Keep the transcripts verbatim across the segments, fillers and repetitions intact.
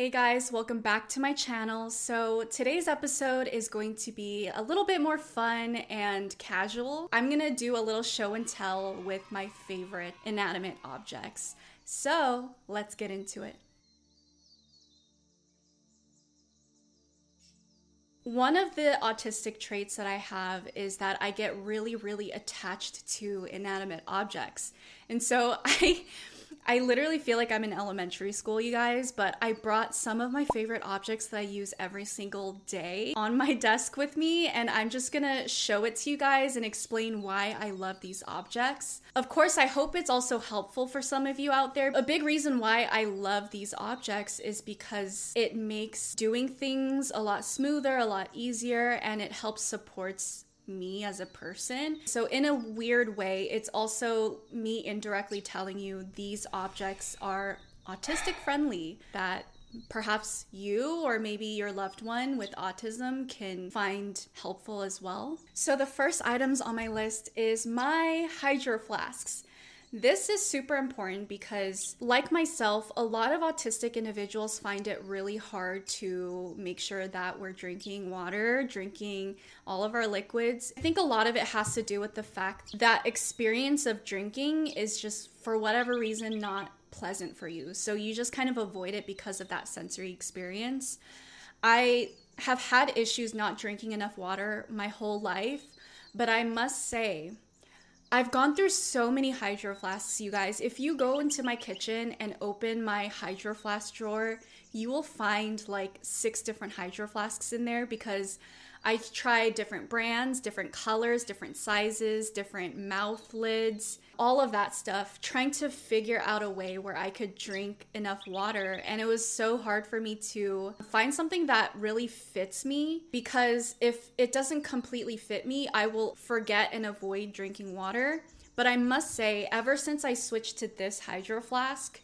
Hey guys, welcome back to my channel. So today's episode is going to be a little bit more fun and casual. I'm gonna do a little show and tell with my favorite inanimate objects. So let's get into it. One of the autistic traits that I have is that I get really, really attached to inanimate objects. And so I... I literally feel like I'm in elementary school, you guys, but I brought some of my favorite objects that I use every single day on my desk with me, and I'm just gonna show it to you guys and explain why I love these objects. Of course, I hope it's also helpful for some of you out there. A big reason why I love these objects is because it makes doing things a lot smoother, a lot easier, and it helps supports me as a person. So in a weird way, it's also me indirectly telling you these objects are autistic friendly, that perhaps you or maybe your loved one with autism can find helpful as well. So the first items on my list is my Hydro Flasks. This is super important because, like myself, a lot of autistic individuals find it really hard to make sure that we're drinking water, drinking all of our liquids. I think a lot of it has to do with the fact that experience of drinking is just, for whatever reason, not pleasant for you. So you just kind of avoid it because of that sensory experience. I have had issues not drinking enough water my whole life, but I must say, I've gone through so many Hydro Flasks, you guys. If you go into my kitchen and open my Hydro Flask drawer, you will find like six different Hydro Flasks in there because I've tried different brands, different colors, different sizes, different mouth lids, all of that stuff, trying to figure out a way where I could drink enough water. And it was so hard for me to find something that really fits me, because if it doesn't completely fit me, I will forget and avoid drinking water. But I must say, ever since I switched to this Hydro Flask,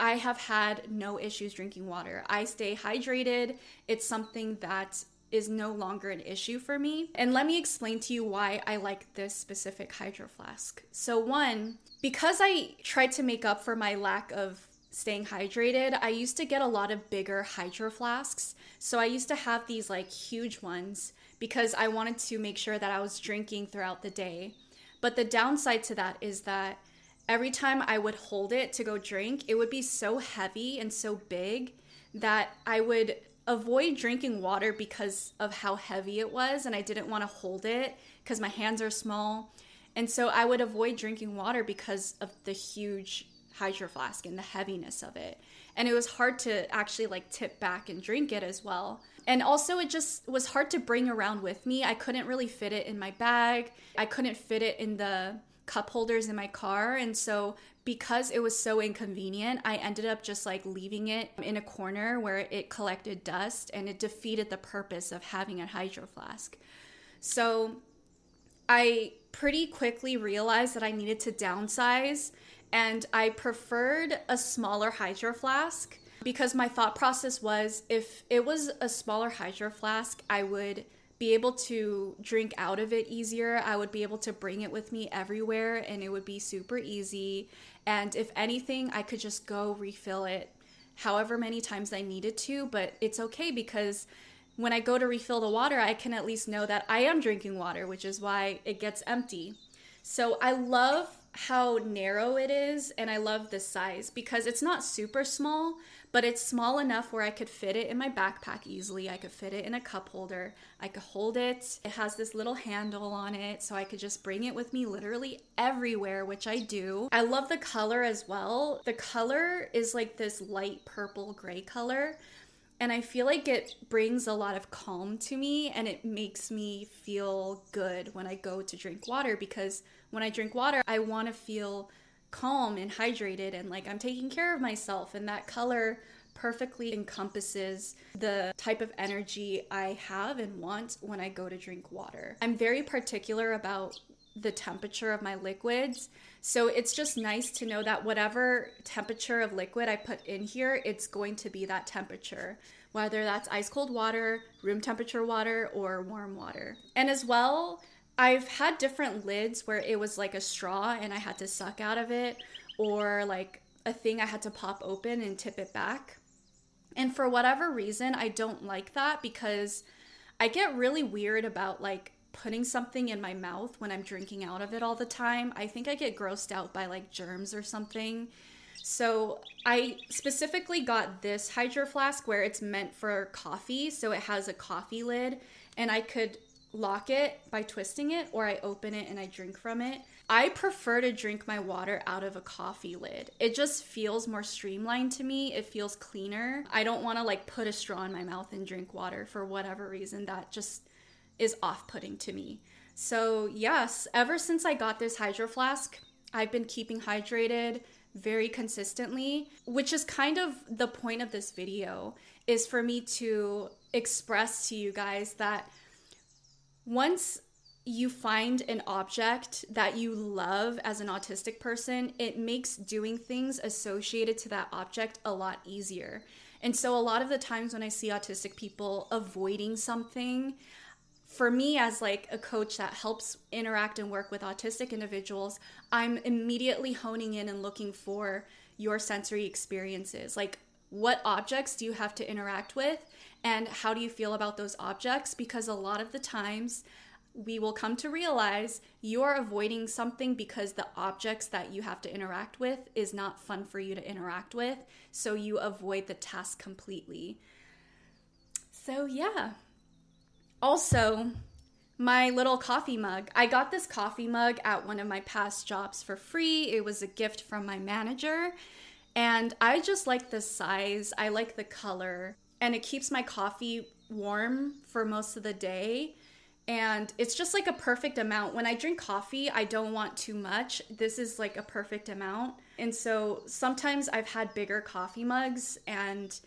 I have had no issues drinking water. I stay hydrated. It's something that is no longer an issue for me. And let me explain to you why I like this specific Hydro Flask. So one, because I tried to make up for my lack of staying hydrated, I used to get a lot of bigger Hydro Flasks. So I used to have these like huge ones because I wanted to make sure that I was drinking throughout the day. But the downside to that is that every time I would hold it to go drink, it would be so heavy and so big that I would avoid drinking water because of how heavy it was, and I didn't want to hold it because my hands are small. And so I would avoid drinking water because of the huge Hydro Flask and the heaviness of it. And it was hard to actually like tip back and drink it as well. And also it just was hard to bring around with me. I couldn't really fit it in my bag. I couldn't fit it in the cup holders in my car. And so because it was so inconvenient, I ended up just like leaving it in a corner where it collected dust, and it defeated the purpose of having a Hydro Flask. So I pretty quickly realized that I needed to downsize, and I preferred a smaller Hydro Flask because my thought process was, if it was a smaller Hydro Flask, I would be able to drink out of it easier. I would be able to bring it with me everywhere, and it would be super easy. And if anything, I could just go refill it however many times I needed to, but it's okay because when I go to refill the water, I can at least know that I am drinking water, which is why it gets empty. So I love how narrow it is, and I love this size because it's not super small, but it's small enough where I could fit it in my backpack easily. I could fit it in a cup holder. I could hold it. It has this little handle on it, so I could just bring it with me literally everywhere, which I do. I love the color as well. The color is like this light purple gray color, and I feel like it brings a lot of calm to me, and it makes me feel good when I go to drink water, because when I drink water, I want to feel calm and hydrated and like I'm taking care of myself. And that color perfectly encompasses the type of energy I have and want when I go to drink water. I'm very particular about the temperature of my liquids. So it's just nice to know that whatever temperature of liquid I put in here, it's going to be that temperature, whether that's ice cold water, room temperature water, or warm water. And as well, I've had different lids where it was like a straw and I had to suck out of it, or like a thing I had to pop open and tip it back. And for whatever reason, I don't like that, because I get really weird about like putting something in my mouth when I'm drinking out of it all the time. I think I get grossed out by like germs or something. So I specifically got this Hydro Flask where it's meant for coffee. So it has a coffee lid, and I could lock it by twisting it, or I open it and I drink from it. I prefer to drink my water out of a coffee lid. It just feels more streamlined to me. It feels cleaner. I don't want to like put a straw in my mouth and drink water for whatever reason. That just is off-putting to me. So yes, ever since I got this Hydro Flask, I've been keeping hydrated very consistently, which is kind of the point of this video, is for me to express to you guys that once you find an object that you love as an autistic person, it makes doing things associated to that object a lot easier. And so a lot of the times when I see autistic people avoiding something, for me as like a coach that helps interact and work with autistic individuals, I'm immediately honing in and looking for your sensory experiences. Like, what objects do you have to interact with, and how do you feel about those objects? Because a lot of the times we will come to realize you're avoiding something because the objects that you have to interact with is not fun for you to interact with. So you avoid the task completely. So yeah. Also, my little coffee mug. I got this coffee mug at one of my past jobs for free. It was a gift from my manager. And I just like the size. I like the color. And it keeps my coffee warm for most of the day. And it's just like a perfect amount. When I drink coffee, I don't want too much. This is like a perfect amount. And so sometimes I've had bigger coffee mugs, and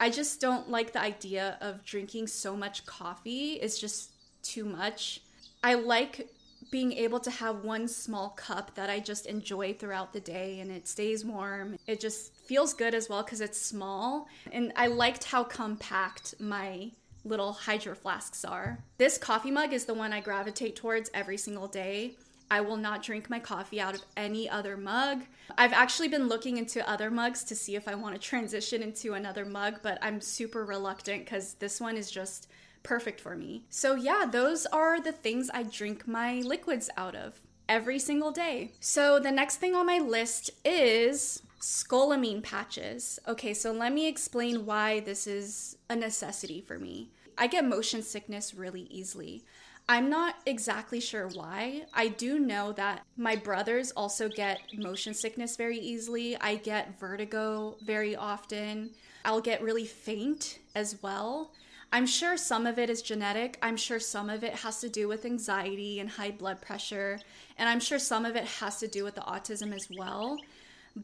I just don't like the idea of drinking so much coffee. It's just too much. I like being able to have one small cup that I just enjoy throughout the day, and it stays warm. It just feels good as well because it's small, and I liked how compact my little Hydro Flasks are. This coffee mug is the one I gravitate towards every single day. I will not drink my coffee out of any other mug. I've actually been looking into other mugs to see if I want to transition into another mug, but I'm super reluctant because this one is just perfect for me. So yeah, those are the things I drink my liquids out of every single day. So the next thing on my list is Scopolamine patches. Okay, so let me explain why this is a necessity for me. I get motion sickness really easily. I'm not exactly sure why. I do know that my brothers also get motion sickness very easily. I get vertigo very often. I'll get really faint as well. I'm sure some of it is genetic. I'm sure some of it has to do with anxiety and high blood pressure. And I'm sure some of it has to do with the autism as well.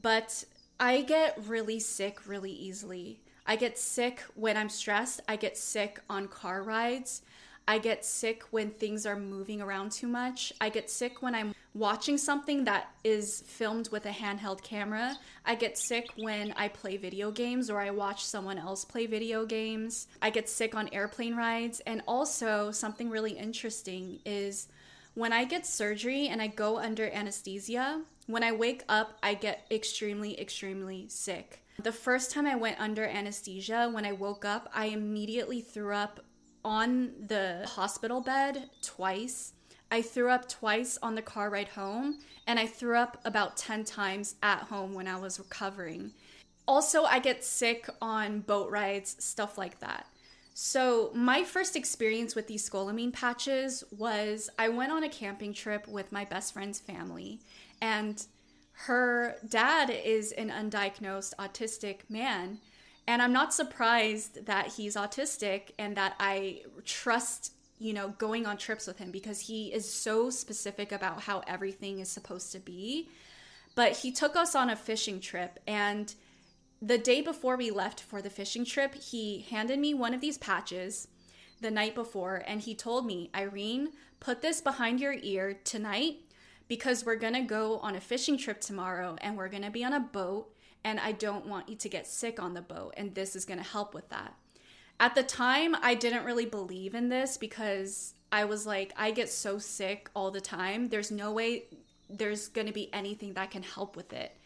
But I get really sick really easily. I get sick when I'm stressed. I get sick on car rides. I get sick when things are moving around too much. I get sick when I'm watching something that is filmed with a handheld camera. I get sick when I play video games or I watch someone else play video games. I get sick on airplane rides. And also, something really interesting is when I get surgery and I go under anesthesia, when I wake up, I get extremely, extremely sick. The first time I went under anesthesia, when I woke up, I immediately threw up on the hospital bed twice. I threw up twice on the car ride home, and I threw up about ten times at home when I was recovering. Also, I get sick on boat rides, stuff like that. So my first experience with these Scopolamine patches was I went on a camping trip with my best friend's family, and her dad is an undiagnosed autistic man. And I'm not surprised that he's autistic and that I trust, you know, going on trips with him, because he is so specific about how everything is supposed to be. But he took us on a fishing trip, and the day before we left for the fishing trip, he handed me one of these patches the night before, and he told me, "Irene, put this behind your ear tonight because we're going to go on a fishing trip tomorrow and we're going to be on a boat. And I don't want you to get sick on the boat, and this is going to help with that." At the time, I didn't really believe in this because I was like, I get so sick all the time. There's no way there's going to be anything that can help with it.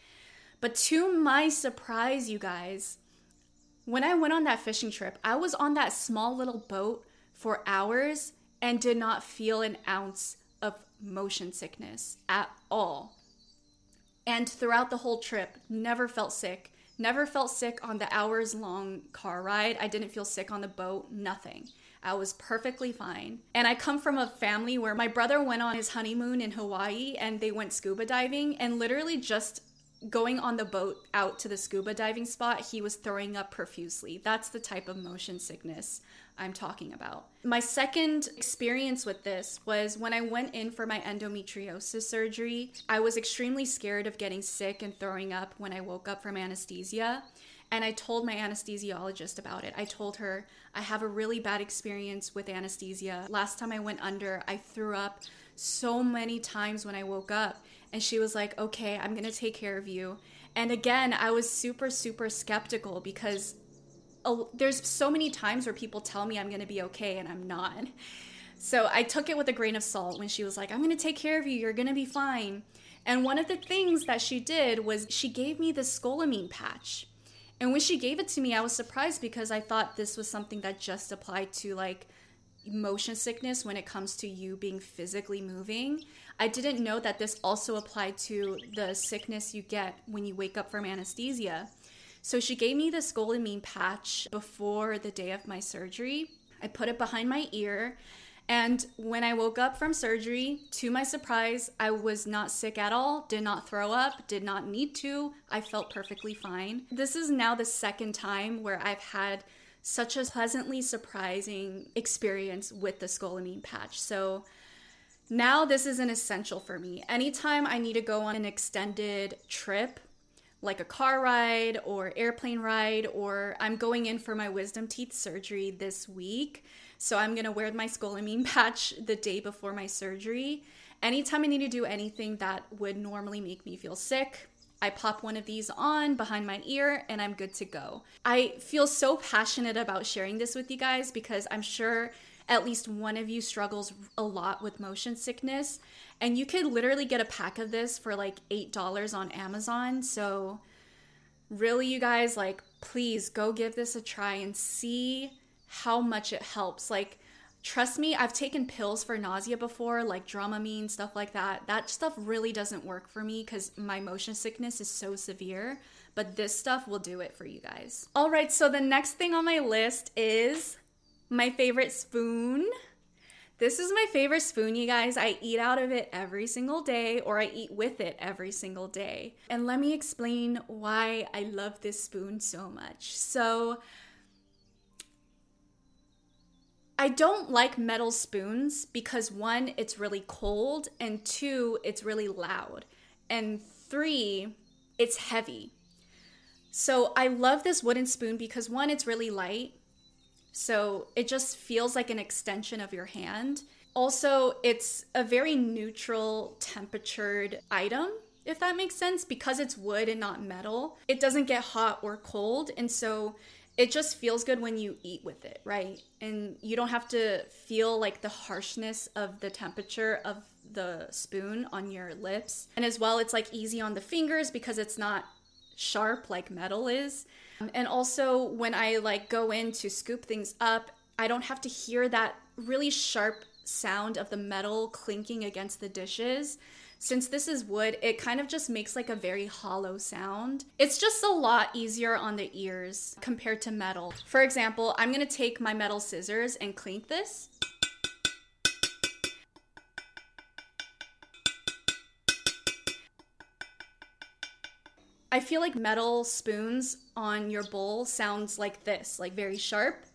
But to my surprise, you guys, When I went on that fishing trip, I was on that small little boat for hours and did not feel an ounce of motion sickness at all. And throughout the whole trip, never felt sick. Never felt sick on the hours long car ride. I didn't feel sick on the boat, nothing. I was perfectly fine. And I come from a family where my brother went on his honeymoon in Hawaii and they went scuba diving, and literally just going on the boat out to the scuba diving spot, he was throwing up profusely. That's the type of motion sickness I'm talking about. My second experience with this was when I went in for my endometriosis surgery. I was extremely scared of getting sick and throwing up when I woke up from anesthesia. And I told my anesthesiologist about it. I told her, I have a really bad experience with anesthesia. Last time I went under, I threw up so many times when I woke up. And she was like, okay, I'm gonna take care of you. And again, I was super, super skeptical because there's so many times where people tell me I'm gonna be okay and I'm not. So I took it with a grain of salt when she was like, I'm gonna take care of you, you're gonna be fine. And one of the things that she did was she gave me this Scopolamine patch. And when she gave it to me, I was surprised because I thought this was something that just applied to like motion sickness when it comes to you being physically moving. I didn't know that this also applied to the sickness you get when you wake up from anesthesia. So she gave me the Scopolamine patch before the day of my surgery. I put it behind my ear, and when I woke up from surgery, to my surprise, I was not sick at all, did not throw up, did not need to. I felt perfectly fine. This is now the second time where I've had such a pleasantly surprising experience with the Scopolamine patch. So now this is an essential for me. Anytime I need to go on an extended trip, like a car ride or airplane ride, or I'm going in for my wisdom teeth surgery this week, so I'm gonna wear my Scopolamine patch the day before my surgery. Anytime I need to do anything that would normally make me feel sick, I pop one of these on behind my ear and I'm good to go. I feel so passionate about sharing this with you guys because I'm sure at least one of you struggles a lot with motion sickness, and you could literally get a pack of this for like eight dollars on Amazon. So really, you guys, like, please go give this a try and see how much it helps. Like, trust me, I've taken pills for nausea before, like Dramamine, stuff like that. That stuff really doesn't work for me because my motion sickness is so severe, but this stuff will do it for you guys. All right, so the next thing on my list is my favorite spoon. This is my favorite spoon, you guys. I eat out of it every single day, or I eat with it every single day. And let me explain why I love this spoon so much. So, I don't like metal spoons because one, it's really cold, and two, it's really loud, and three, it's heavy. So I love this wooden spoon because one, it's really light, so it just feels like an extension of your hand. Also, it's a very neutral temperatured item, if that makes sense, because it's wood and not metal. It doesn't get hot or cold, and so it just feels good when you eat with it, right? And you don't have to feel like the harshness of the temperature of the spoon on your lips. And as well, it's like easy on the fingers because it's not sharp like metal is. And also when I like go in to scoop things up, I don't have to hear that really sharp sound of the metal clinking against the dishes. Since this is wood, it kind of just makes like a very hollow sound. It's just a lot easier on the ears compared to metal. For example, I'm gonna take my metal scissors and clink this. I feel like metal spoons on your bowl sounds like this, like very sharp.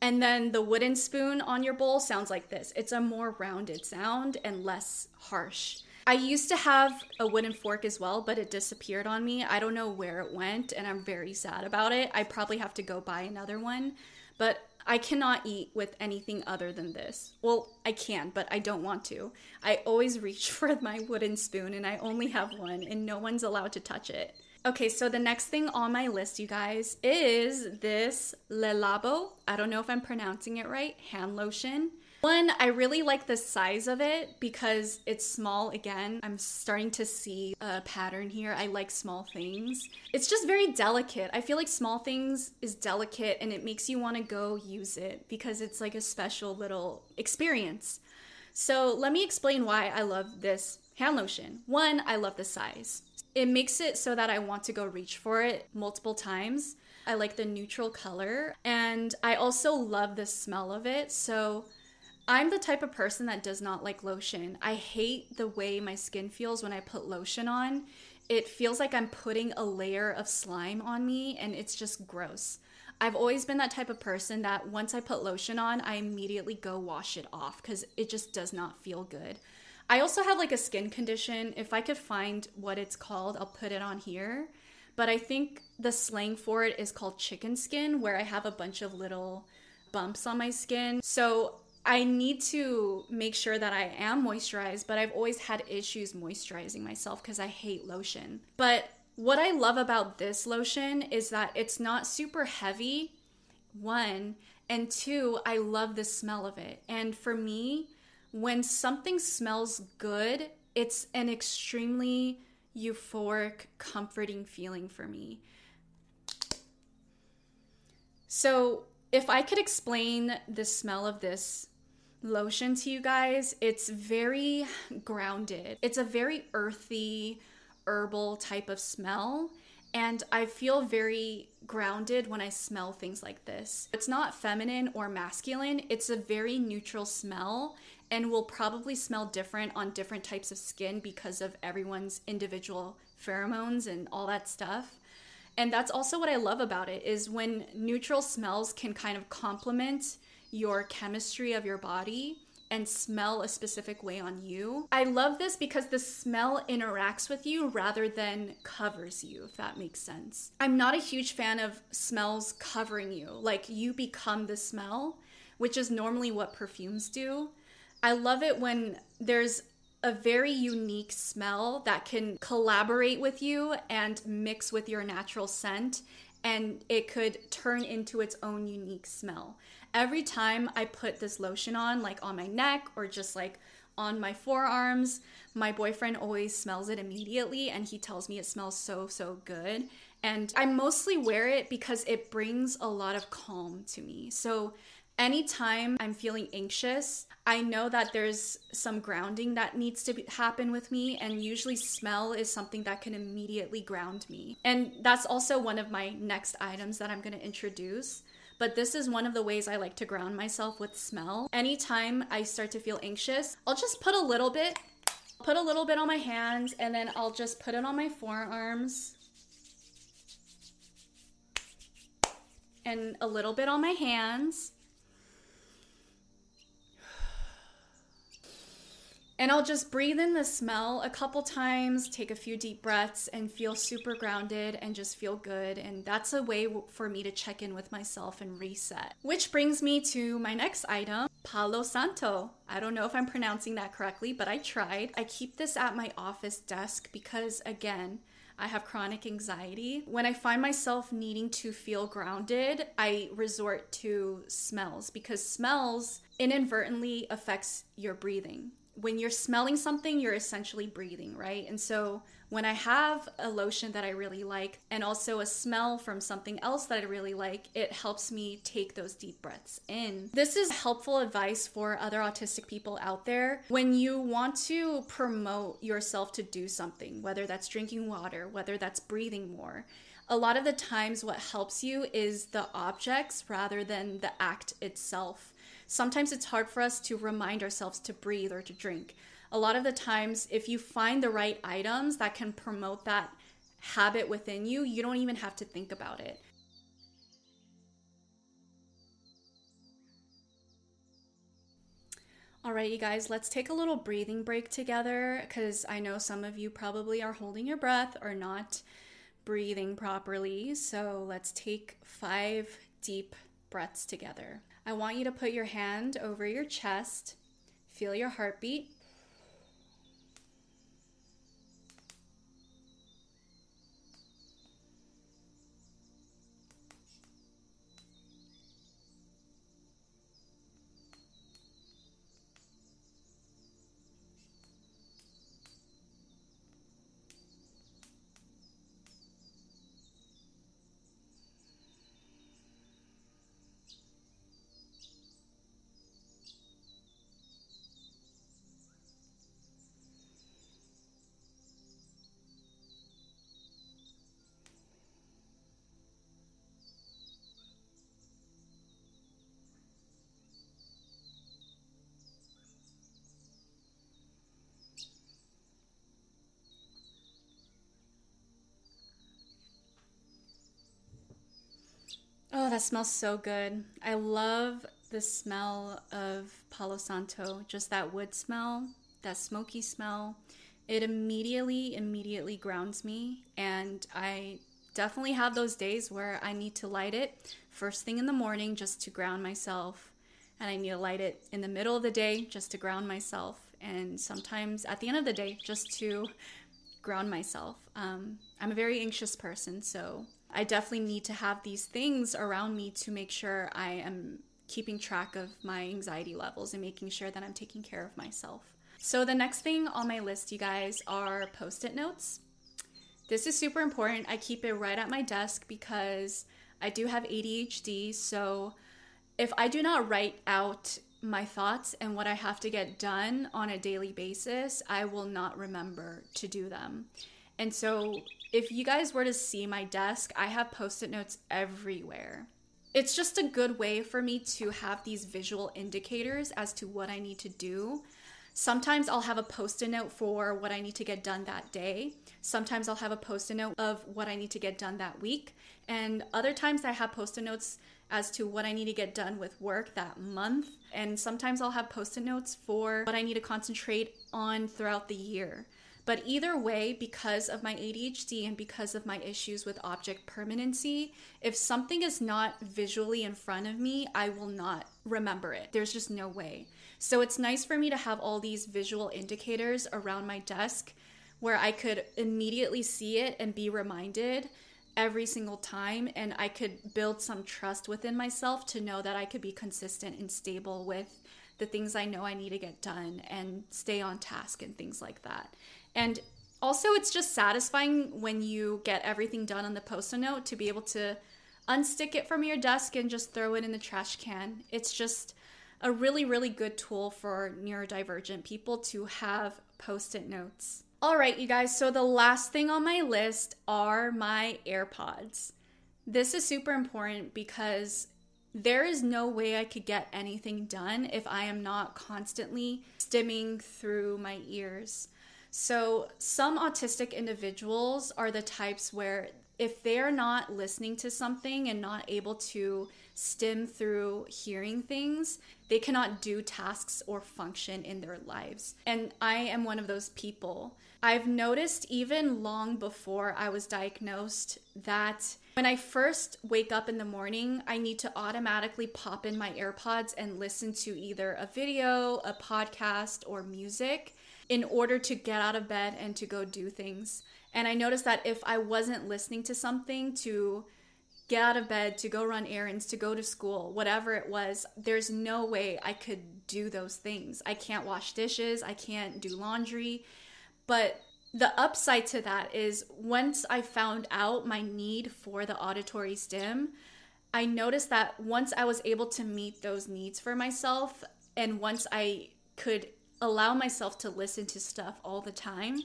And then the wooden spoon on your bowl sounds like this. It's a more rounded sound and less harsh. I used to have a wooden fork as well, but it disappeared on me. I don't know where it went, and I'm very sad about it. I probably have to go buy another one, but I cannot eat with anything other than this. Well, I can, but I don't want to. I always reach for my wooden spoon, and I only have one, and no one's allowed to touch it. Okay, so the next thing on my list, you guys, is this Le Labo. I don't know if I'm pronouncing it right. Hand lotion. One, I really like the size of it because it's small. Again, I'm starting to see a pattern here. I like small things. It's just very delicate. I feel like small things is delicate and it makes you want to go use it because it's like a special little experience. So let me explain why I love this hand lotion. One, I love the size. It makes it so that I want to go reach for it multiple times. I like the neutral color and I also love the smell of it. So I'm the type of person that does not like lotion. I hate the way my skin feels when I put lotion on. It feels like I'm putting a layer of slime on me and it's just gross. I've always been that type of person that once I put lotion on, I immediately go wash it off because it just does not feel good. I also have like a skin condition. If I could find what it's called, I'll put it on here. But I think the slang for it is called chicken skin, where I have a bunch of little bumps on my skin. So I need to make sure that I am moisturized, but I've always had issues moisturizing myself because I hate lotion. But what I love about this lotion is that it's not super heavy, one, and two, I love the smell of it. And for me, when something smells good, it's an extremely euphoric, comforting feeling for me. So if I could explain the smell of this lotion to you guys, it's very grounded. It's a very earthy, herbal type of smell, and I feel very grounded when I smell things like this. It's not feminine or masculine. It's a very neutral smell and will probably smell different on different types of skin because of everyone's individual pheromones and all that stuff. And that's also what I love about it, is when neutral smells can kind of complement your chemistry of your body and smell a specific way on you. I love this because the smell interacts with you rather than covers you, if that makes sense. I'm not a huge fan of smells covering you, like you become the smell, which is normally what perfumes do. I love it when there's a very unique smell that can collaborate with you and mix with your natural scent, and it could turn into its own unique smell. Every time I put this lotion on, like on my neck or just like on my forearms, my boyfriend always smells it immediately and he tells me it smells so, so good. And I mostly wear it because it brings a lot of calm to me. So anytime I'm feeling anxious, I know that there's some grounding that needs to be, happen with me, and usually smell is something that can immediately ground me. And that's also one of my next items that I'm going to introduce, but this is one of the ways I like to ground myself with smell. Anytime I start to feel anxious, I'll just put a little bit, put a little bit on my hands, and then I'll just put it on my forearms and a little bit on my hands. And I'll just breathe in the smell a couple times, take a few deep breaths, and feel super grounded and just feel good. And that's a way for me to check in with myself and reset. Which brings me to my next item, Palo Santo. I don't know if I'm pronouncing that correctly, but I tried. I keep this at my office desk because, again, I have chronic anxiety. When I find myself needing to feel grounded, I resort to smells because smells inadvertently affects your breathing. When you're smelling something, you're essentially breathing, right? And so when I have a lotion that I really like and also a smell from something else that I really like, it helps me take those deep breaths in. This is helpful advice for other autistic people out there. When you want to promote yourself to do something, whether that's drinking water, whether that's breathing more, a lot of the times what helps you is the objects rather than the act itself. Sometimes it's hard for us to remind ourselves to breathe or to drink. A lot of the times, if you find the right items that can promote that habit within you, you don't even have to think about it. All right, you guys, let's take a little breathing break together because I know some of you probably are holding your breath or not breathing properly. So let's take five deep breaths together. I want you to put your hand over your chest, feel your heartbeat. Oh, that smells so good. I love the smell of Palo Santo, just that wood smell, that smoky smell. It immediately, immediately grounds me, and I definitely have those days where I need to light it first thing in the morning just to ground myself, and I need to light it in the middle of the day just to ground myself, and sometimes at the end of the day just to ground myself. Um, I'm a very anxious person, so I definitely need to have these things around me to make sure I am keeping track of my anxiety levels and making sure that I'm taking care of myself. So the next thing on my list, you guys, are post-it notes. This is super important. I keep it right at my desk because I do have A D H D, so if I do not write out my thoughts and what I have to get done on a daily basis, I will not remember to do them. And so if you guys were to see my desk, I have post-it notes everywhere. It's just a good way for me to have these visual indicators as to what I need to do. Sometimes I'll have a post-it note for what I need to get done that day. Sometimes I'll have a post-it note of what I need to get done that week. And other times I have post-it notes as to what I need to get done with work that month. And sometimes I'll have post-it notes for what I need to concentrate on throughout the year. But either way, because of my A D H D and because of my issues with object permanency, if something is not visually in front of me, I will not remember it. There's just no way. So it's nice for me to have all these visual indicators around my desk where I could immediately see it and be reminded every single time, and I could build some trust within myself to know that I could be consistent and stable with the things I know I need to get done and stay on task and things like that. And also, it's just satisfying when you get everything done on the post-it note to be able to unstick it from your desk and just throw it in the trash can. It's just a really, really good tool for neurodivergent people to have post-it notes. All right, you guys, so the last thing on my list are my AirPods. This is super important because there is no way I could get anything done if I am not constantly stimming through my ears. So some autistic individuals are the types where if they're not listening to something and not able to stim through hearing things, they cannot do tasks or function in their lives. And I am one of those people. I've noticed even long before I was diagnosed that when I first wake up in the morning, I need to automatically pop in my AirPods and listen to either a video, a podcast, or music in order to get out of bed and to go do things. And I noticed that if I wasn't listening to something to get out of bed, to go run errands, to go to school, whatever it was, there's no way I could do those things. I can't wash dishes, I can't do laundry. But the upside to that is once I found out my need for the auditory stim, I noticed that once I was able to meet those needs for myself, and once I could allow myself to listen to stuff all the time,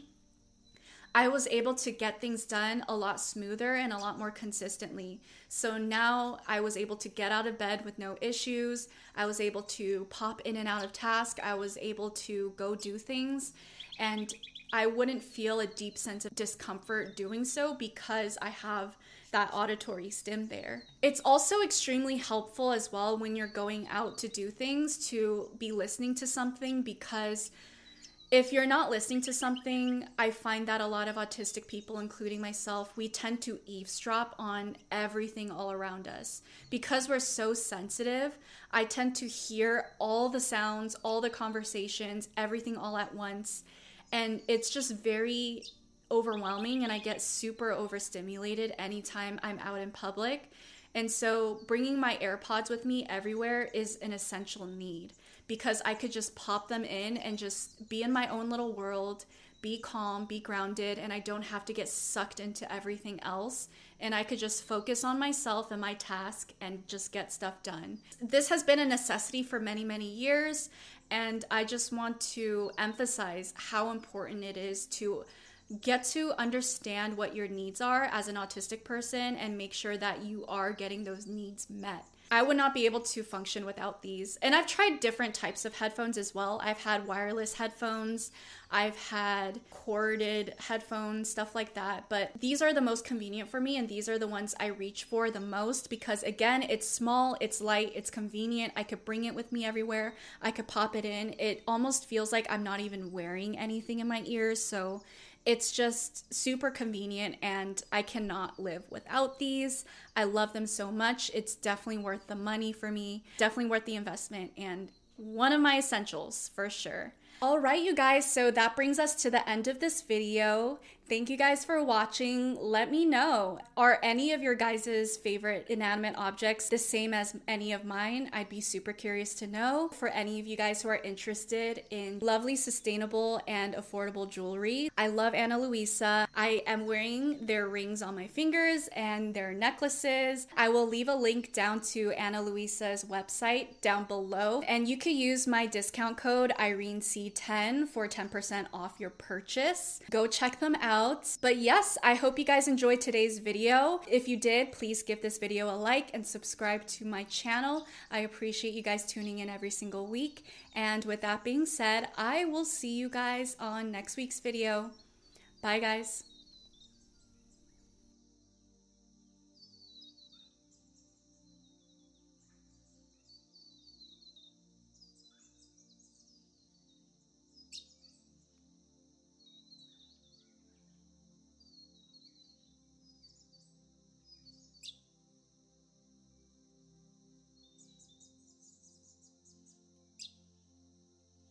I was able to get things done a lot smoother and a lot more consistently. So now I was able to get out of bed with no issues. I was able to pop in and out of task. I was able to go do things, and I wouldn't feel a deep sense of discomfort doing so because I have that auditory stim there. It's also extremely helpful as well when you're going out to do things to be listening to something, because if you're not listening to something, I find that a lot of autistic people, including myself, we tend to eavesdrop on everything all around us. Because we're so sensitive, I tend to hear all the sounds, all the conversations, everything all at once. And it's just very overwhelming, and I get super overstimulated anytime I'm out in public. And so bringing my AirPods with me everywhere is an essential need, because I could just pop them in and just be in my own little world, be calm, be grounded, and I don't have to get sucked into everything else. And I could just focus on myself and my task and just get stuff done. This has been a necessity for many, many years, and I just want to emphasize how important it is to get to understand what your needs are as an autistic person and make sure that you are getting those needs met. I would not be able to function without these. And I've tried different types of headphones as well. I've had wireless headphones, I've had corded headphones, stuff like that. But these are the most convenient for me, and these are the ones I reach for the most because, again, it's small, it's light, it's convenient. I could bring it with me everywhere. I could pop it in. It almost feels like I'm not even wearing anything in my ears, so it's just super convenient, and I cannot live without these. I love them so much. It's definitely worth the money for me, definitely worth the investment, and one of my essentials for sure. All right, you guys, so that brings us to the end of this video. Thank you guys for watching. Let me know, are any of your guys' favorite inanimate objects the same as any of mine? I'd be super curious to know. For any of you guys who are interested in lovely, sustainable, and affordable jewelry, I love Ana Luisa. I am wearing their rings on my fingers and their necklaces. I will leave a link down to Ana Luisa's website down below, and you can use my discount code Irene C ten for ten percent off your purchase. Go check them out. But yes, I hope you guys enjoyed today's video. If you did, please give this video a like and subscribe to my channel. I appreciate you guys tuning in every single week. And with that being said, I will see you guys on next week's video. Bye, guys.